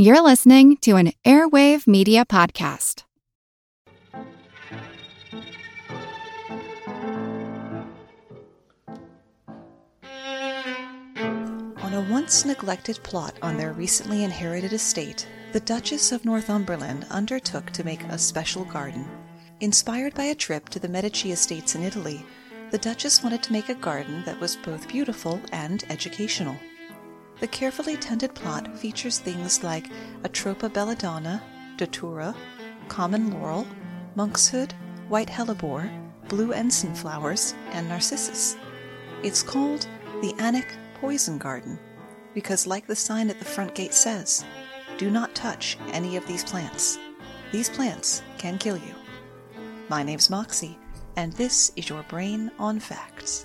You're listening to an Airwave Media Podcast. On a once-neglected plot on their recently inherited estate, the Duchess of Northumberland undertook to make a special garden. Inspired by a trip to the Medici estates in Italy, the Duchess wanted to make a garden that was both beautiful and educational. The carefully tended plot features things like atropa belladonna, datura, common laurel, monkshood, white hellebore, blue ensign flowers, and narcissus. It's called the Anick Poison Garden because, like the sign at the front gate says, do not touch any of these plants. These plants can kill you. My name's Moxie, and this is your Brain on Facts.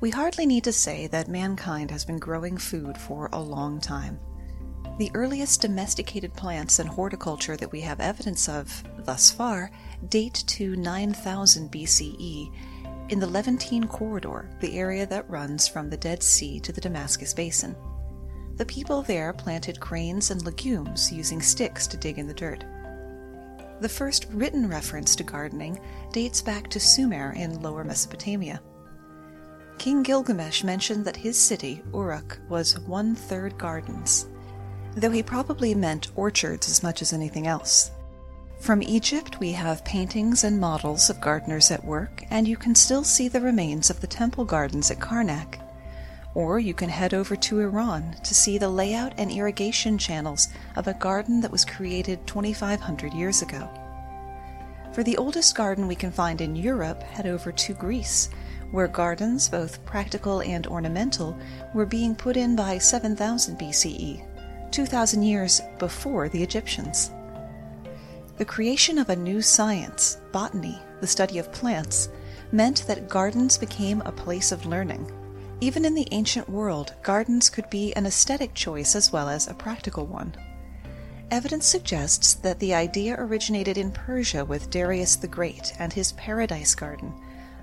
We hardly need to say that mankind has been growing food for a long time. The earliest domesticated plants and horticulture that we have evidence of, thus far, date to 9000 BCE in the Levantine Corridor, the area that runs from the Dead Sea to the Damascus Basin. The people there planted grains and legumes using sticks to dig in the dirt. The first written reference to gardening dates back to Sumer in Lower Mesopotamia. King Gilgamesh mentioned that his city, Uruk, was 1/3 gardens, though he probably meant orchards as much as anything else. From Egypt we have paintings and models of gardeners at work, and you can still see the remains of the temple gardens at Karnak. Or you can head over to Iran to see the layout and irrigation channels of a garden that was created 2,500 years ago. For the oldest garden we can find in Europe, head over to Greece, where gardens, both practical and ornamental, were being put in by 7000 BCE, 2,000 years before the Egyptians. The creation of a new science, botany, the study of plants, meant that gardens became a place of learning. Even in the ancient world, gardens could be an aesthetic choice as well as a practical one. Evidence suggests that the idea originated in Persia with Darius the Great and his Paradise Garden,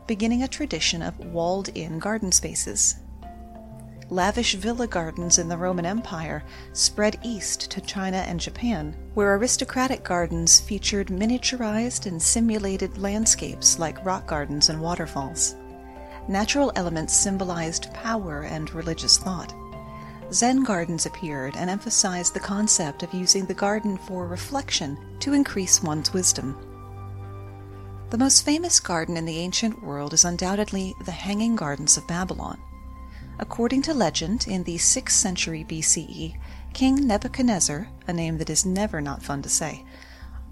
beginning a tradition of walled-in garden spaces. Lavish villa gardens in the Roman Empire spread east to China and Japan, where aristocratic gardens featured miniaturized and simulated landscapes like rock gardens and waterfalls. Natural elements symbolized power and religious thought. Zen gardens appeared and emphasized the concept of using the garden for reflection to increase one's wisdom. The most famous garden in the ancient world is undoubtedly the Hanging Gardens of Babylon. According to legend, in the 6th century BCE, King Nebuchadnezzar, a name that is never not fun to say,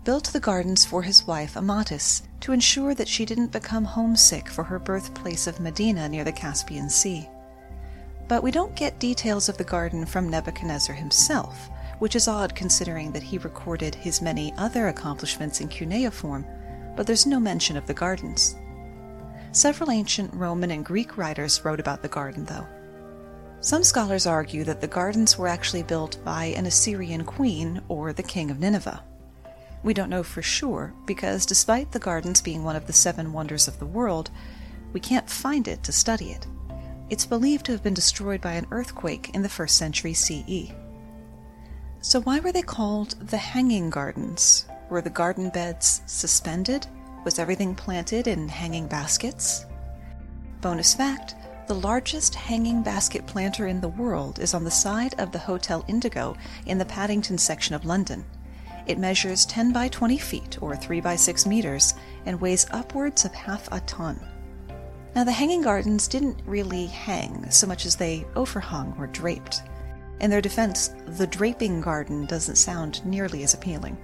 built the gardens for his wife Amatis to ensure that she didn't become homesick for her birthplace of Medina near the Caspian Sea. But we don't get details of the garden from Nebuchadnezzar himself, which is odd considering that he recorded his many other accomplishments in cuneiform, but there's no mention of the gardens. Several ancient Roman and Greek writers wrote about the garden, though. Some scholars argue that the gardens were actually built by an Assyrian queen or the king of Nineveh. We don't know for sure, because despite the gardens being one of the 7 wonders of the world, we can't find it to study it. It's believed to have been destroyed by an earthquake in the 1st century CE. So why were they called the Hanging Gardens? Were the garden beds suspended? Was everything planted in hanging baskets? Bonus fact, the largest hanging basket planter in the world is on the side of the Hotel Indigo in the Paddington section of London. It measures 10 by 20 feet, or 3 by 6 meters, and weighs upwards of half a ton. Now, the Hanging Gardens didn't really hang so much as they overhung or draped. In their defense, the draping garden doesn't sound nearly as appealing.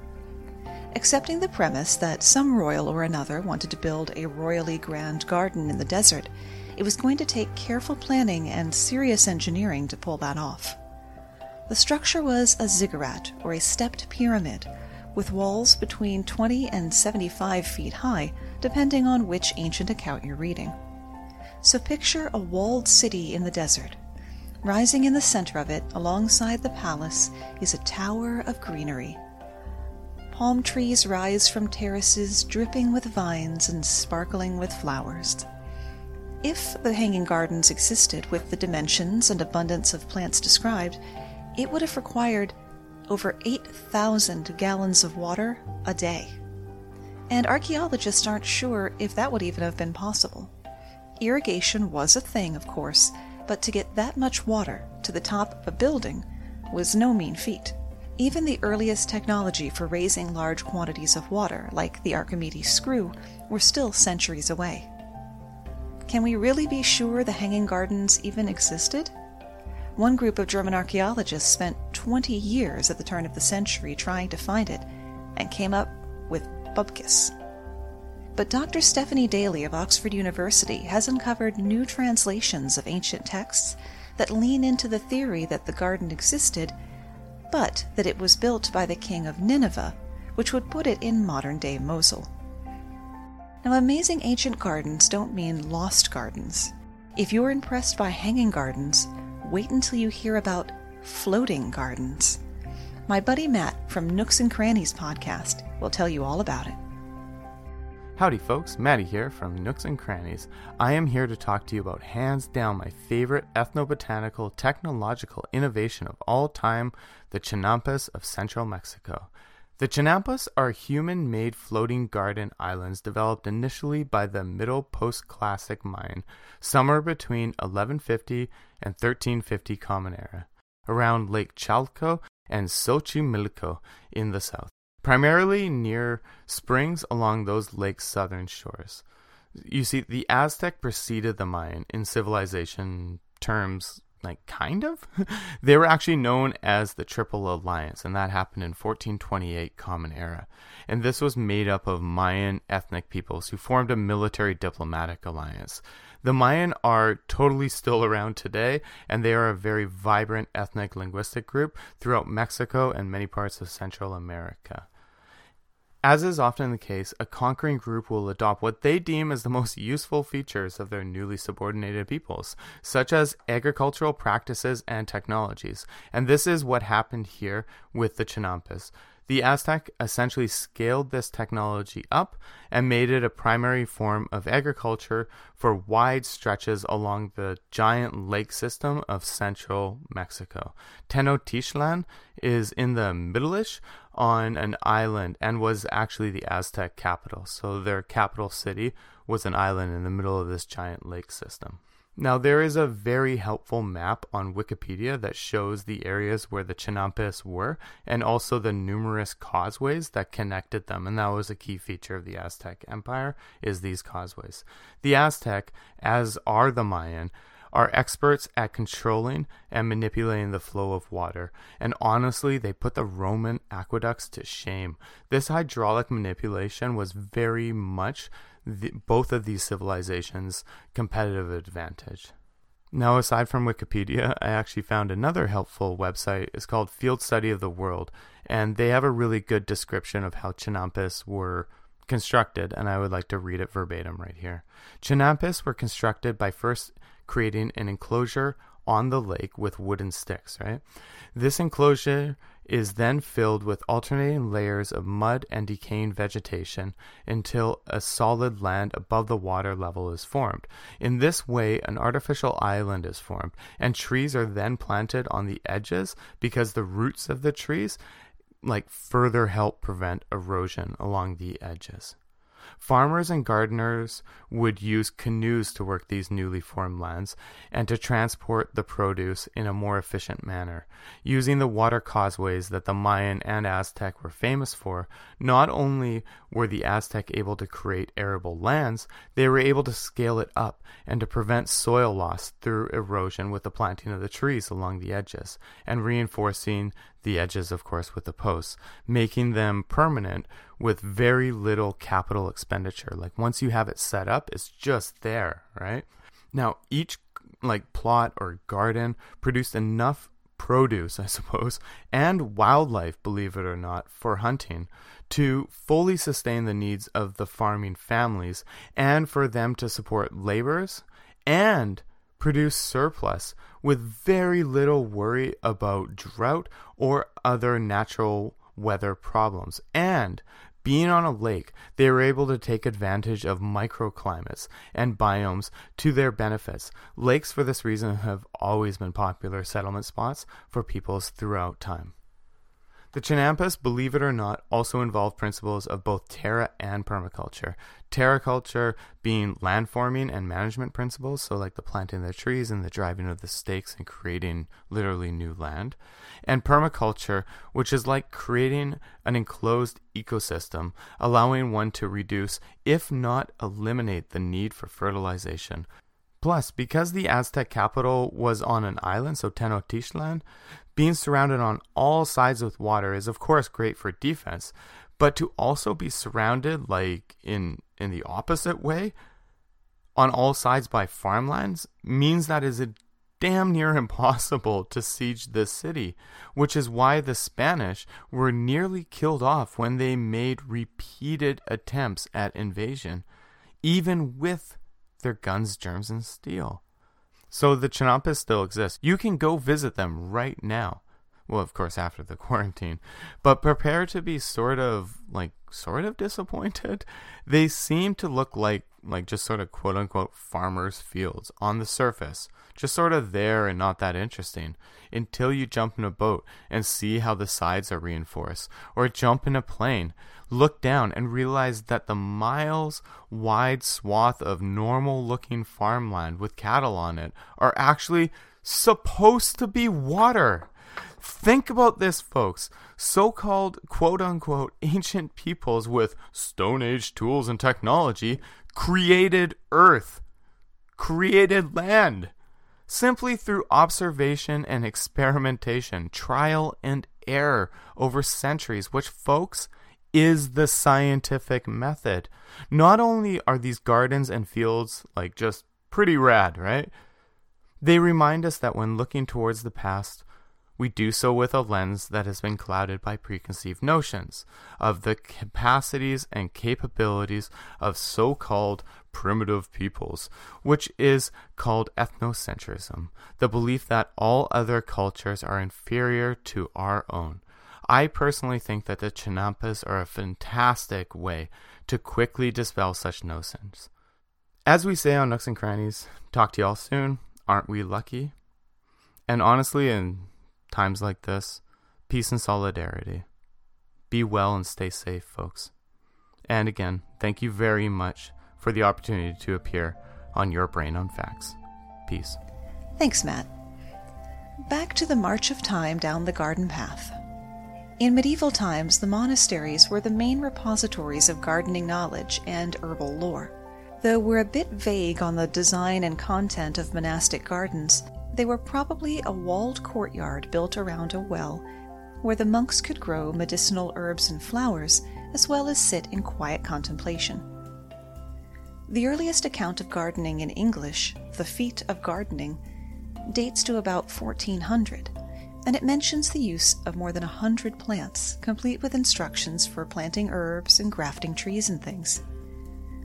Accepting the premise that some royal or another wanted to build a royally grand garden in the desert, it was going to take careful planning and serious engineering to pull that off. The structure was a ziggurat, or a stepped pyramid, with walls between 20 and 75 feet high, depending on which ancient account you're reading. So picture a walled city in the desert. Rising in the center of it, alongside the palace, is a tower of greenery. Palm trees rise from terraces, dripping with vines and sparkling with flowers. If the Hanging Gardens existed with the dimensions and abundance of plants described, it would have required over 8,000 gallons of water a day. And archaeologists aren't sure if that would even have been possible. Irrigation was a thing, of course, but to get that much water to the top of a building was no mean feat. Even the earliest technology for raising large quantities of water, like the Archimedes screw, were still centuries away. Can we really be sure the Hanging Gardens even existed? One group of German archaeologists spent 20 years at the turn of the century trying to find it, and came up with bupkis. But Dr. Stephanie Daly of Oxford University has uncovered new translations of ancient texts that lean into the theory that the garden existed, but that it was built by the king of Nineveh, which would put it in modern-day Mosul. Now, amazing ancient gardens don't mean lost gardens. If you're impressed by hanging gardens, wait until you hear about floating gardens. My buddy Matt from Nooks and Crannies podcast will tell you all about it. Howdy folks, Matty here from Nooks and Crannies. I am here to talk to you about hands down my favorite ethnobotanical technological innovation of all time, the Chinampas of central Mexico. The Chinampas are human-made floating garden islands developed initially by the Middle Post-Classic Mayan, somewhere between 1150 and 1350 Common Era, around Lake Chalco and Xochimilco in the south, primarily near springs along those lakes' southern shores. You see, the Aztec preceded the Mayan in civilization terms. Like, kind of? They were actually known as the Triple Alliance, and that happened in 1428 Common Era. And this was made up of Mayan ethnic peoples who formed a military diplomatic alliance. The Mayan are totally still around today, and they are a very vibrant ethnic linguistic group throughout Mexico and many parts of Central America. As is often the case, a conquering group will adopt what they deem as the most useful features of their newly subordinated peoples, such as agricultural practices and technologies. And this is what happened here with the Chinampas. The Aztec essentially scaled this technology up and made it a primary form of agriculture for wide stretches along the giant lake system of central Mexico. Tenochtitlan is in the middle-ish on an island and was actually the Aztec capital. So their capital city was an island in the middle of this giant lake system. Now, there is a very helpful map on Wikipedia that shows the areas where the Chinampas were and also the numerous causeways that connected them, and that was a key feature of the Aztec Empire, is these causeways. The Aztec, as are the Mayan, are experts at controlling and manipulating the flow of water, and honestly, they put the Roman aqueducts to shame. This hydraulic manipulation was very much both of these civilizations' competitive advantage. Now, aside from Wikipedia, I actually found another helpful website. It's called Field Study of the World, and they have a really good description of how Chinampas were constructed, and I would like to read it verbatim right here. Chinampas were constructed by first creating an enclosure on the lake with wooden sticks, right? This enclosure is then filled with alternating layers of mud and decaying vegetation until a solid land above the water level is formed. In this way, an artificial island is formed, and trees are then planted on the edges because the roots of the trees further help prevent erosion along the edges. Farmers and gardeners would use canoes to work these newly formed lands and to transport the produce in a more efficient manner. Using the water causeways that the Mayan and Aztec were famous for, not only were the Aztec able to create arable lands, they were able to scale it up and to prevent soil loss through erosion with the planting of the trees along the edges and reinforcing the edges, of course, with the posts, making them permanent with very little capital expenditure. Once you have it set up, it's just there, right? Now, each plot or garden produced enough produce, I suppose, and wildlife, believe it or not, for hunting, to fully sustain the needs of the farming families and for them to support laborers and produce surplus with very little worry about drought or other natural weather problems. And being on a lake, they were able to take advantage of microclimates and biomes to their benefits. Lakes, for this reason, have always been popular settlement spots for peoples throughout time. The Chinampas, believe it or not, also involved principles of both terra and permaculture. Terra culture being landforming and management principles, so like the planting of the trees and the driving of the stakes and creating literally new land. And permaculture, which is like creating an enclosed ecosystem, allowing one to reduce, if not eliminate, the need for fertilization. Plus, because the Aztec capital was on an island, so Tenochtitlan, being surrounded on all sides with water is of course great for defense, but to also be surrounded like in the opposite way, on all sides by farmlands, means that is a damn near impossible to siege this city, which is why the Spanish were nearly killed off when they made repeated attempts at invasion, even with their guns, germs, and steel. So the Chinampas still exist. You can go visit them right now. Well, of course, after the quarantine. But prepare to be sort of disappointed. They seem to look like just sort of quote-unquote farmers' fields on the surface. Just sort of there and not that interesting. Until you jump in a boat and see how the sides are reinforced. Or jump in a plane, look down, and realize that the miles-wide swath of normal-looking farmland with cattle on it are actually supposed to be water. Think about this, folks. So-called, quote-unquote, ancient peoples with Stone Age tools and technology created Earth, created land, simply through observation and experimentation, trial and error over centuries, which, folks, is the scientific method. Not only are these gardens and fields, just pretty rad, right? They remind us that when looking towards the past, we do so with a lens that has been clouded by preconceived notions of the capacities and capabilities of so-called primitive peoples, which is called ethnocentrism, the belief that all other cultures are inferior to our own. I personally think that the Chinampas are a fantastic way to quickly dispel such notions. As we say on Nooks and Crannies, talk to y'all soon. Aren't we lucky? And honestly, in times like this, peace and solidarity. Be well and stay safe, folks. And again, thank you very much for the opportunity to appear on Your Brain on Facts. Peace. Thanks, Matt. Back to the march of time down the garden path. In medieval times, the monasteries were the main repositories of gardening knowledge and herbal lore. Though we're a bit vague on the design and content of monastic gardens, they were probably a walled courtyard built around a well where the monks could grow medicinal herbs and flowers, as well as sit in quiet contemplation. The earliest account of gardening in English, The Feat of Gardening, dates to about 1400, and it mentions the use of more than 100 plants, complete with instructions for planting herbs and grafting trees and things.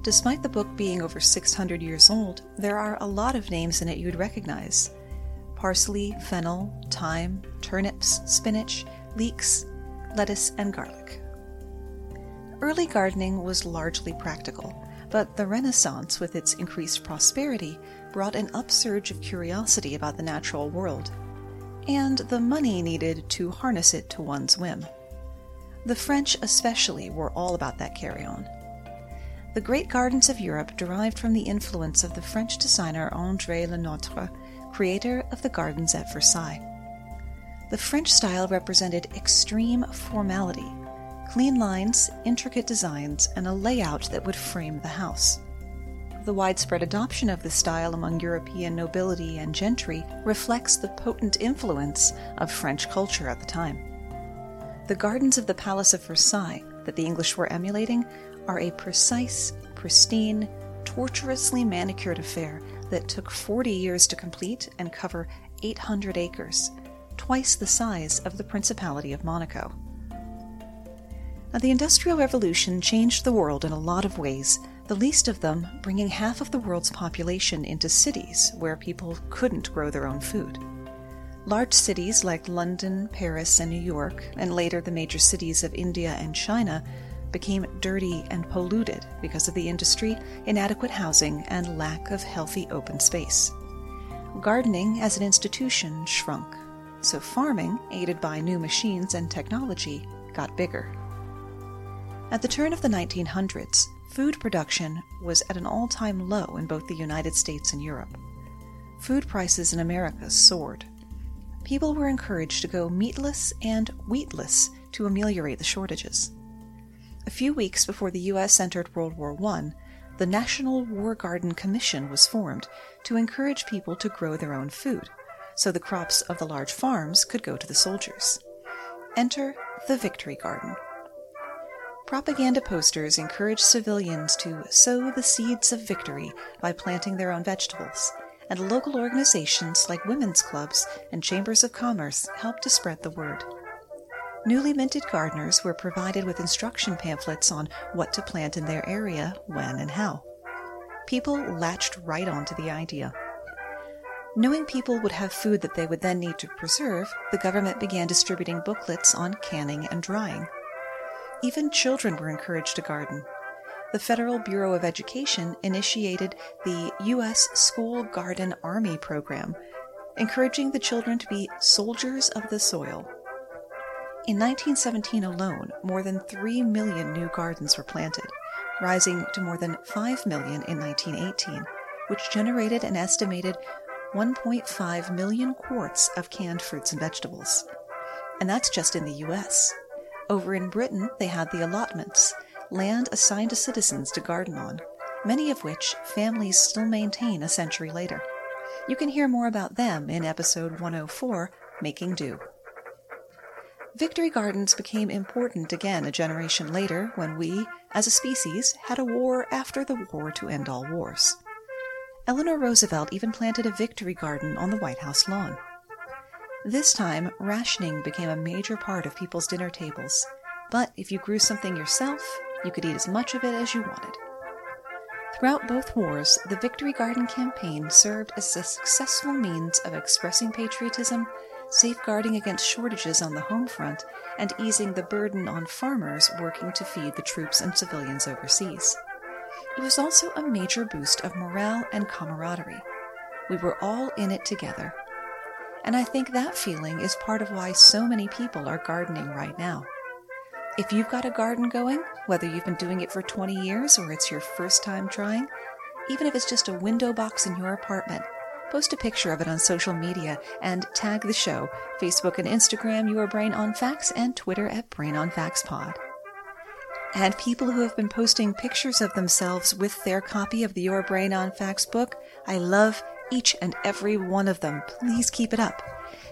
Despite the book being over 600 years old, there are a lot of names in it you'd recognize. Parsley, fennel, thyme, turnips, spinach, leeks, lettuce, and garlic. Early gardening was largely practical, but the Renaissance, with its increased prosperity, brought an upsurge of curiosity about the natural world, and the money needed to harness it to one's whim. The French especially were all about that carry-on. The great gardens of Europe derived from the influence of the French designer André Lenotre, creator of the gardens at Versailles. The French style represented extreme formality, clean lines, intricate designs, and a layout that would frame the house. The widespread adoption of this style among European nobility and gentry reflects the potent influence of French culture at the time. The gardens of the Palace of Versailles that the English were emulating are a precise, pristine, tortuously manicured affair that took 40 years to complete and cover 800 acres, twice the size of the Principality of Monaco. Now, the Industrial Revolution changed the world in a lot of ways, the least of them bringing half of the world's population into cities where people couldn't grow their own food. Large cities like London, Paris, and New York, and later the major cities of India and China, became dirty and polluted because of the industry, inadequate housing, and lack of healthy open space. Gardening as an institution shrunk, so farming, aided by new machines and technology, got bigger. At the turn of the 1900s, food production was at an all-time low in both the United States and Europe. Food prices in America soared. People were encouraged to go meatless and wheatless to ameliorate the shortages. A few weeks before the U.S. entered World War I, the National War Garden Commission was formed to encourage people to grow their own food, so the crops of the large farms could go to the soldiers. Enter the Victory Garden. Propaganda posters encouraged civilians to sow the seeds of victory by planting their own vegetables, and local organizations like women's clubs and chambers of commerce helped to spread the word. Newly minted gardeners were provided with instruction pamphlets on what to plant in their area, when and how. People latched right onto the idea. Knowing people would have food that they would then need to preserve, the government began distributing booklets on canning and drying. Even children were encouraged to garden. The Federal Bureau of Education initiated the U.S. School Garden Army program, encouraging the children to be soldiers of the soil. In 1917 alone, more than 3 million new gardens were planted, rising to more than 5 million in 1918, which generated an estimated 1.5 million quarts of canned fruits and vegetables. And that's just in the U.S. Over in Britain, they had the allotments, land assigned to citizens to garden on, many of which families still maintain a century later. You can hear more about them in episode 104, Making Do. Victory Gardens became important again a generation later when we, as a species, had a war after the war to end all wars. Eleanor Roosevelt even planted a victory garden on the White House lawn. This time, rationing became a major part of people's dinner tables, but if you grew something yourself, you could eat as much of it as you wanted. Throughout both wars, the Victory Garden campaign served as a successful means of expressing patriotism, safeguarding against shortages on the home front, and easing the burden on farmers working to feed the troops and civilians overseas. It was also a major boost of morale and camaraderie. We were all in it together. And I think that feeling is part of why so many people are gardening right now. If you've got a garden going, whether you've been doing it for 20 years or it's your first time trying, even if it's just a window box in your apartment, post a picture of it on social media and tag the show, Facebook and Instagram, Your Brain on Facts, and Twitter at Brain on Facts Pod. And people who have been posting pictures of themselves with their copy of the Your Brain on Facts book, I love each and every one of them. Please keep it up.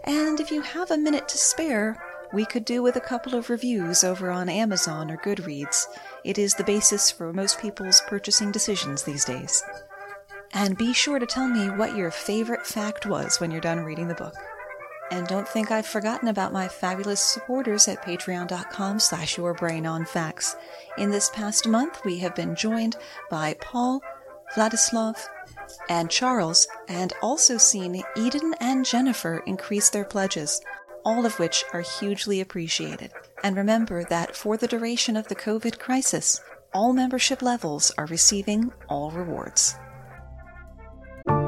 And if you have a minute to spare, we could do with a couple of reviews over on Amazon or Goodreads. It is the basis for most people's purchasing decisions these days. And be sure to tell me what your favorite fact was when you're done reading the book. And don't think I've forgotten about my fabulous supporters at patreon.com/yourbrainonfacts. In this past month, we have been joined by Paul, Vladislav, and Charles, and also seen Eden and Jennifer increase their pledges, all of which are hugely appreciated. And remember that for the duration of the COVID crisis, all membership levels are receiving all rewards.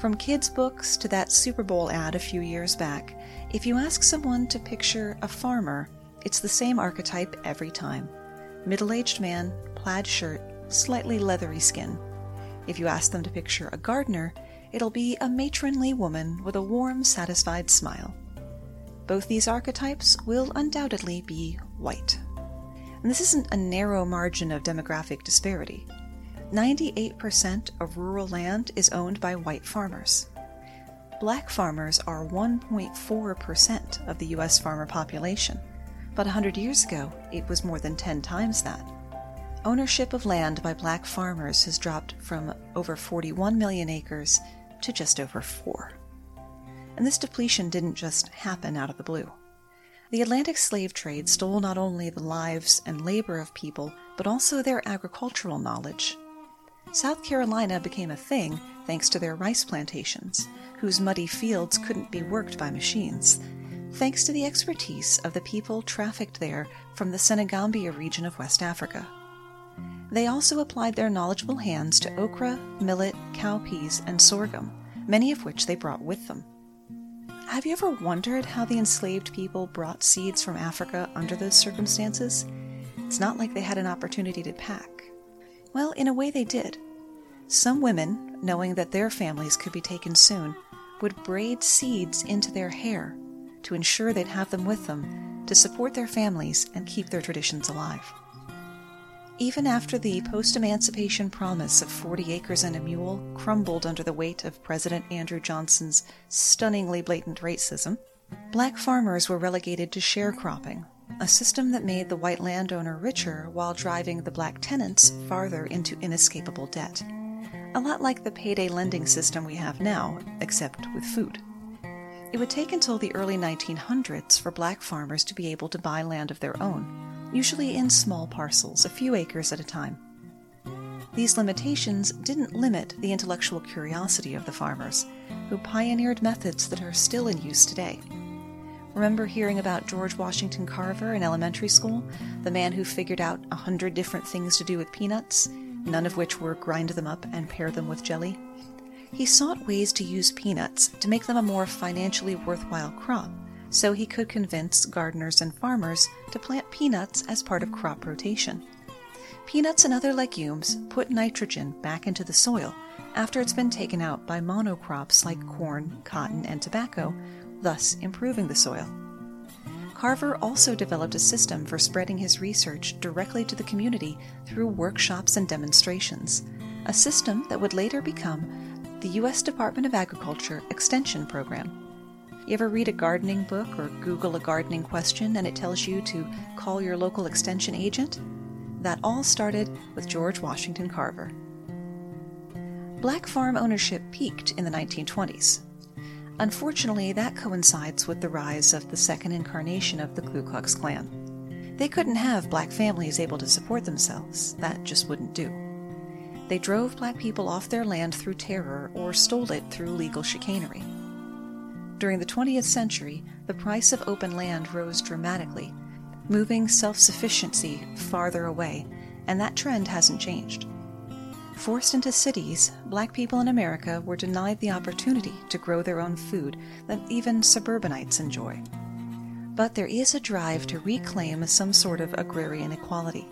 From kids' books to that Super Bowl ad a few years back, if you ask someone to picture a farmer, it's the same archetype every time. Middle-aged man, plaid shirt, slightly leathery skin. If you ask them to picture a gardener, it'll be a matronly woman with a warm, satisfied smile. Both these archetypes will undoubtedly be white. And this isn't a narrow margin of demographic disparity. 98% of rural land is owned by white farmers. Black farmers are 1.4% of the U.S. farmer population, but 100 years ago it was more than 10 times that. Ownership of land by black farmers has dropped from over 41 million acres to just over 4. And this depletion didn't just happen out of the blue. The Atlantic slave trade stole not only the lives and labor of people, but also their agricultural knowledge. South Carolina became a thing thanks to their rice plantations, whose muddy fields couldn't be worked by machines, thanks to the expertise of the people trafficked there from the Senegambia region of West Africa. They also applied their knowledgeable hands to okra, millet, cowpeas, and sorghum, many of which they brought with them. Have you ever wondered how the enslaved people brought seeds from Africa under those circumstances? It's not like they had an opportunity to pack. Well, in a way they did. Some women, knowing that their families could be taken soon, would braid seeds into their hair to ensure they'd have them with them to support their families and keep their traditions alive. Even after the post-emancipation promise of 40 acres and a mule crumbled under the weight of President Andrew Johnson's stunningly blatant racism, black farmers were relegated to sharecropping, a system that made the white landowner richer while driving the black tenants farther into inescapable debt. A lot like the payday lending system we have now, except with food. It would take until the early 1900s for black farmers to be able to buy land of their own, usually in small parcels, a few acres at a time. These limitations didn't limit the intellectual curiosity of the farmers, who pioneered methods that are still in use today. Remember hearing about George Washington Carver in elementary school, the man who figured out 100 different things to do with peanuts, none of which were grind them up and pair them with jelly? He sought ways to use peanuts to make them a more financially worthwhile crop, so he could convince gardeners and farmers to plant peanuts as part of crop rotation. Peanuts and other legumes put nitrogen back into the soil after it's been taken out by monocrops like corn, cotton, and tobacco, thus improving the soil. Carver also developed a system for spreading his research directly to the community through workshops and demonstrations, a system that would later become the U.S. Department of Agriculture Extension Program. You ever read a gardening book or Google a gardening question and it tells you to call your local extension agent? That all started with George Washington Carver. Black farm ownership peaked in the 1920s. Unfortunately, that coincides with the rise of the second incarnation of the Ku Klux Klan. They couldn't have black families able to support themselves. That just wouldn't do. They drove black people off their land through terror or stole it through legal chicanery. During the 20th century, the price of open land rose dramatically, moving self-sufficiency farther away, and that trend hasn't changed. Forced into cities, black people in America were denied the opportunity to grow their own food that even suburbanites enjoy. But there is a drive to reclaim some sort of agrarian equality.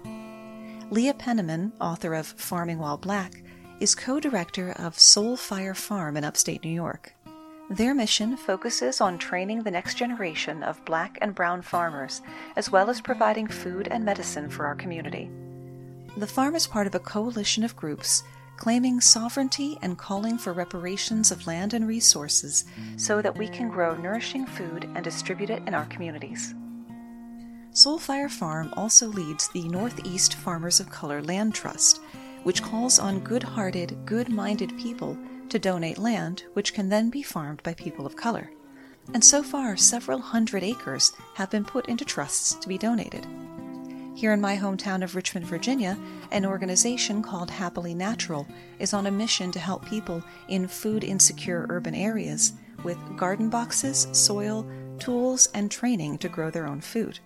Leah Penniman, author of Farming While Black, is co-director of Soul Fire Farm in upstate New York. Their mission focuses on training the next generation of black and brown farmers, as well as providing food and medicine for our community. The farm is part of a coalition of groups claiming sovereignty and calling for reparations of land and resources so that we can grow nourishing food and distribute it in our communities. Soulfire Farm also leads the Northeast Farmers of Color Land Trust, which calls on good-hearted, good-minded people to donate land, which can then be farmed by people of color. And so far, several hundred acres have been put into trusts to be donated. Here in my hometown of Richmond, Virginia, an organization called Happily Natural is on a mission to help people in food-insecure urban areas with garden boxes, soil, tools, and training to grow their own food.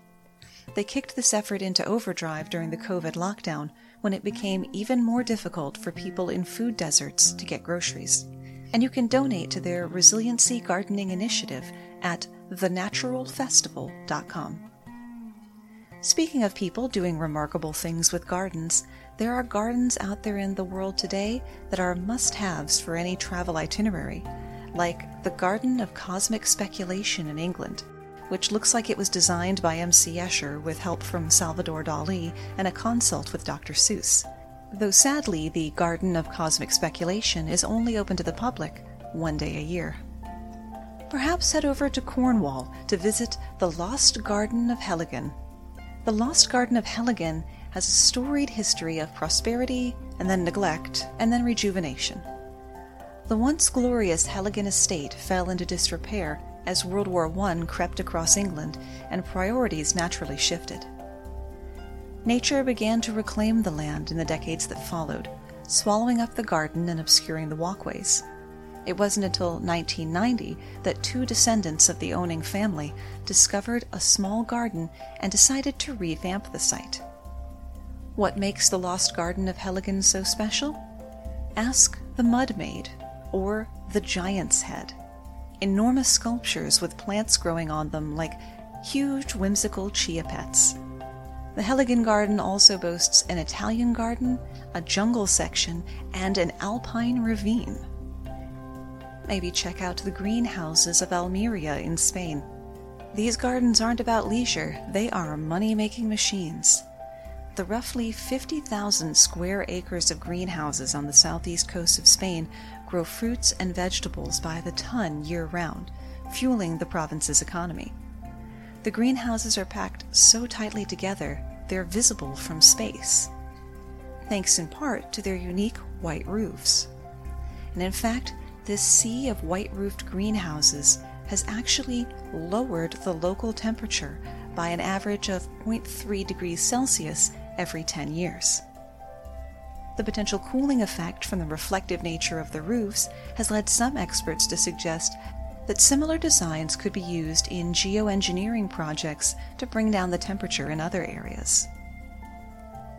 They kicked this effort into overdrive during the COVID lockdown, when it became even more difficult for people in food deserts to get groceries. And you can donate to their Resiliency Gardening Initiative at thenaturalfestival.com. Speaking of people doing remarkable things with gardens, there are gardens out there in the world today that are must-haves for any travel itinerary, like the Garden of Cosmic Speculation in England, which looks like it was designed by M.C. Escher with help from Salvador Dali and a consult with Dr. Seuss. Though sadly, the Garden of Cosmic Speculation is only open to the public one day a year. Perhaps head over to Cornwall to visit the Lost Garden of Heligan. The Lost Garden of Heligan has a storied history of prosperity, and then neglect, and then rejuvenation. The once glorious Heligan estate fell into disrepair as World War I crept across England, and priorities naturally shifted. Nature began to reclaim the land in the decades that followed, swallowing up the garden and obscuring the walkways. It wasn't until 1990 that two descendants of the owning family discovered a small garden and decided to revamp the site. What makes the Lost Garden of Heligan so special? Ask the Mud Maid, or the Giant's Head. Enormous sculptures with plants growing on them like huge whimsical chia pets. The Heligan Garden also boasts an Italian garden, a jungle section, and an alpine ravine. Maybe check out the greenhouses of Almeria in Spain. These gardens aren't about leisure, they are money-making machines. The roughly 50,000 square acres of greenhouses on the southeast coast of Spain grow fruits and vegetables by the ton year-round, fueling the province's economy. The greenhouses are packed so tightly together, they're visible from space, thanks in part to their unique white roofs. And in fact, this sea of white-roofed greenhouses has actually lowered the local temperature by an average of 0.3 degrees Celsius every 10 years. The potential cooling effect from the reflective nature of the roofs has led some experts to suggest that similar designs could be used in geoengineering projects to bring down the temperature in other areas.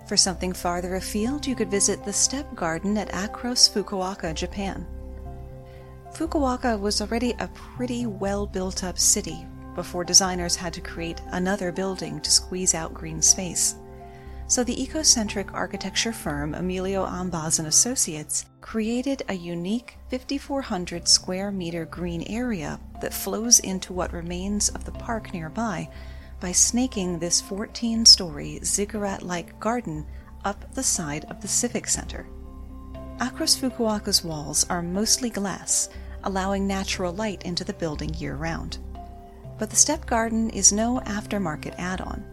For something farther afield, you could visit the Step Garden at Akros, Fukuoka, Japan. Fukuoka was already a pretty well-built-up city before designers had to create another building to squeeze out green space. So the ecocentric architecture firm Emilio Ambas & Associates created a unique 5,400 square meter green area that flows into what remains of the park nearby by snaking this 14-story ziggurat-like garden up the side of the Civic Center. Akros Fukuoka's walls are mostly glass, allowing natural light into the building year-round. But the Step Garden is no aftermarket add-on.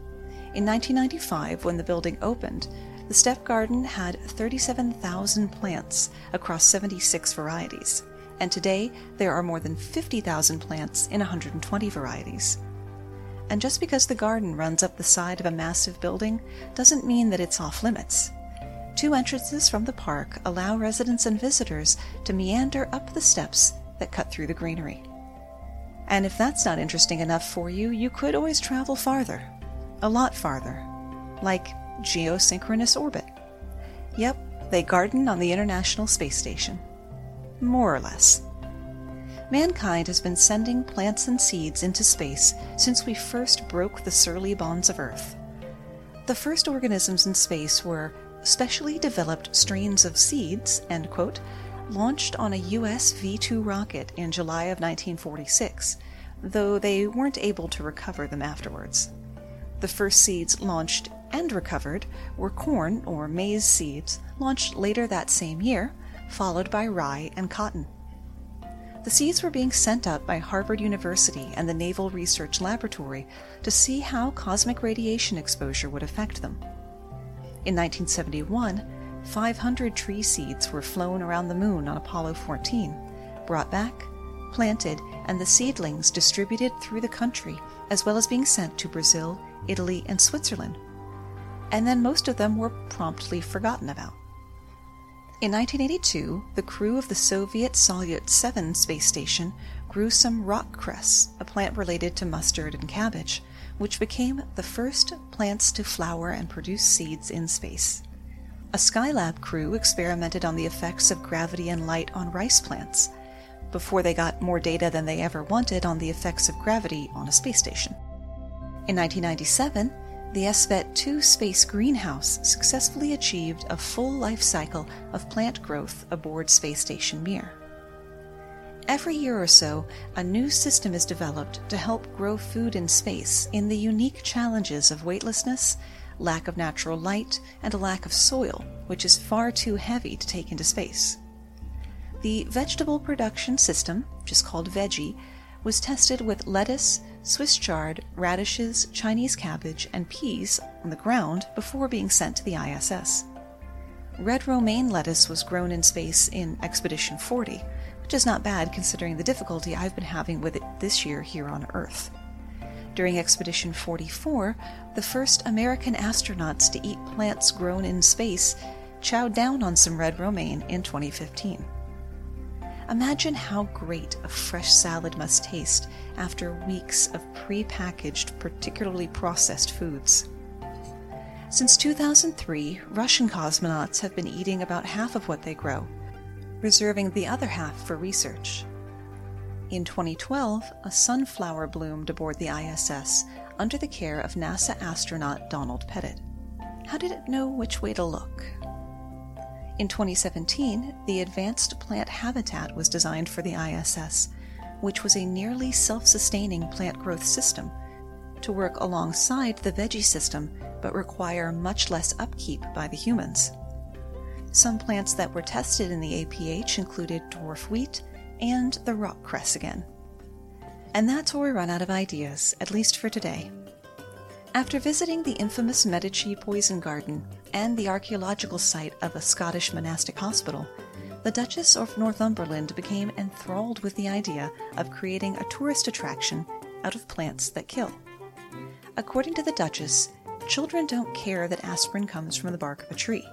In 1995, when the building opened, the Step Garden had 37,000 plants across 76 varieties, and today there are more than 50,000 plants in 120 varieties. And just because the garden runs up the side of a massive building doesn't mean that it's off-limits. Two entrances from the park allow residents and visitors to meander up the steps that cut through the greenery. And if that's not interesting enough for you, you could always travel farther. A lot farther. Like geosynchronous orbit. Yep, they garden on the International Space Station. More or less. Mankind has been sending plants and seeds into space since we first broke the surly bonds of Earth. The first organisms in space were specially developed strains of seeds, end quote, launched on a U.S. V-2 rocket in July of 1946, though they weren't able to recover them afterwards. The first seeds launched and recovered were corn or maize seeds, launched later that same year, followed by rye and cotton. The seeds were being sent up by Harvard University and the Naval Research Laboratory to see how cosmic radiation exposure would affect them. In 1971, 500 tree seeds were flown around the moon on Apollo 14, brought back, planted, and the seedlings distributed through the country, as well as being sent to Brazil, Italy, and Switzerland. And then most of them were promptly forgotten about. In 1982, the crew of the Soviet Salyut 7 space station grew some rock cress, a plant related to mustard and cabbage, which became the first plants to flower and produce seeds in space. A Skylab crew experimented on the effects of gravity and light on rice plants, before they got more data than they ever wanted on the effects of gravity on a space station. In 1997, the SVET-2 space greenhouse successfully achieved a full life cycle of plant growth aboard Space Station Mir. Every year or so, a new system is developed to help grow food in space in the unique challenges of weightlessness, lack of natural light, and a lack of soil, which is far too heavy to take into space. The vegetable production system, just called Veggie, was tested with lettuce, Swiss chard, radishes, Chinese cabbage, and peas on the ground before being sent to the ISS. Red romaine lettuce was grown in space in Expedition 40, which is not bad considering the difficulty I've been having with it this year here on Earth. During Expedition 44, the first American astronauts to eat plants grown in space chowed down on some red romaine in 2015. Imagine how great a fresh salad must taste after weeks of pre-packaged, particularly processed foods. Since 2003, Russian cosmonauts have been eating about half of what they grow, reserving the other half for research. In 2012, a sunflower bloomed aboard the ISS under the care of NASA astronaut Donald Pettit. How did it know which way to look? In 2017, the Advanced Plant Habitat was designed for the ISS, which was a nearly self-sustaining plant growth system to work alongside the veggie system but require much less upkeep by the humans. Some plants that were tested in the APH included dwarf wheat and the rock cress again. And that's where we run out of ideas, at least for today. After visiting the infamous Medici Poison Garden and the archaeological site of a Scottish monastic hospital, the Duchess of Northumberland became enthralled with the idea of creating a tourist attraction out of plants that kill. According to the Duchess, children don't care that aspirin comes from the bark of a tree.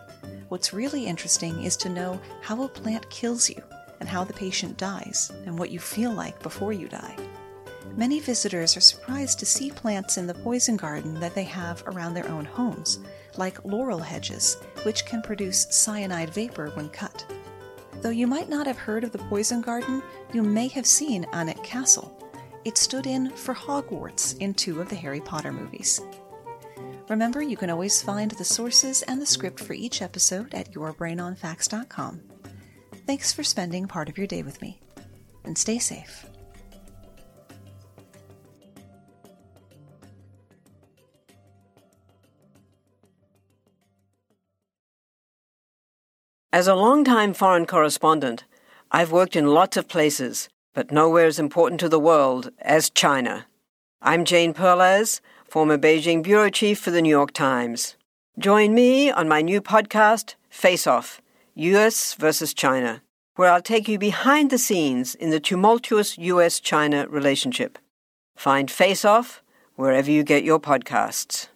What's really interesting is to know how a plant kills you and how the patient dies and what you feel like before you die. Many visitors are surprised to see plants in the poison garden that they have around their own homes, like laurel hedges, which can produce cyanide vapor when cut. Though you might not have heard of the poison garden, you may have seen Anick Castle. It stood in for Hogwarts in 2 of the Harry Potter movies. Remember, you can always find the sources and the script for each episode at yourbrainonfacts.com. Thanks for spending part of your day with me, and stay safe. As a long-time foreign correspondent, I've worked in lots of places, but nowhere as important to the world as China. I'm Jane Perlez, former Beijing bureau chief for The New York Times. Join me on my new podcast, Face Off, U.S. versus China, where I'll take you behind the scenes in the tumultuous U.S.-China relationship. Find Face Off wherever you get your podcasts.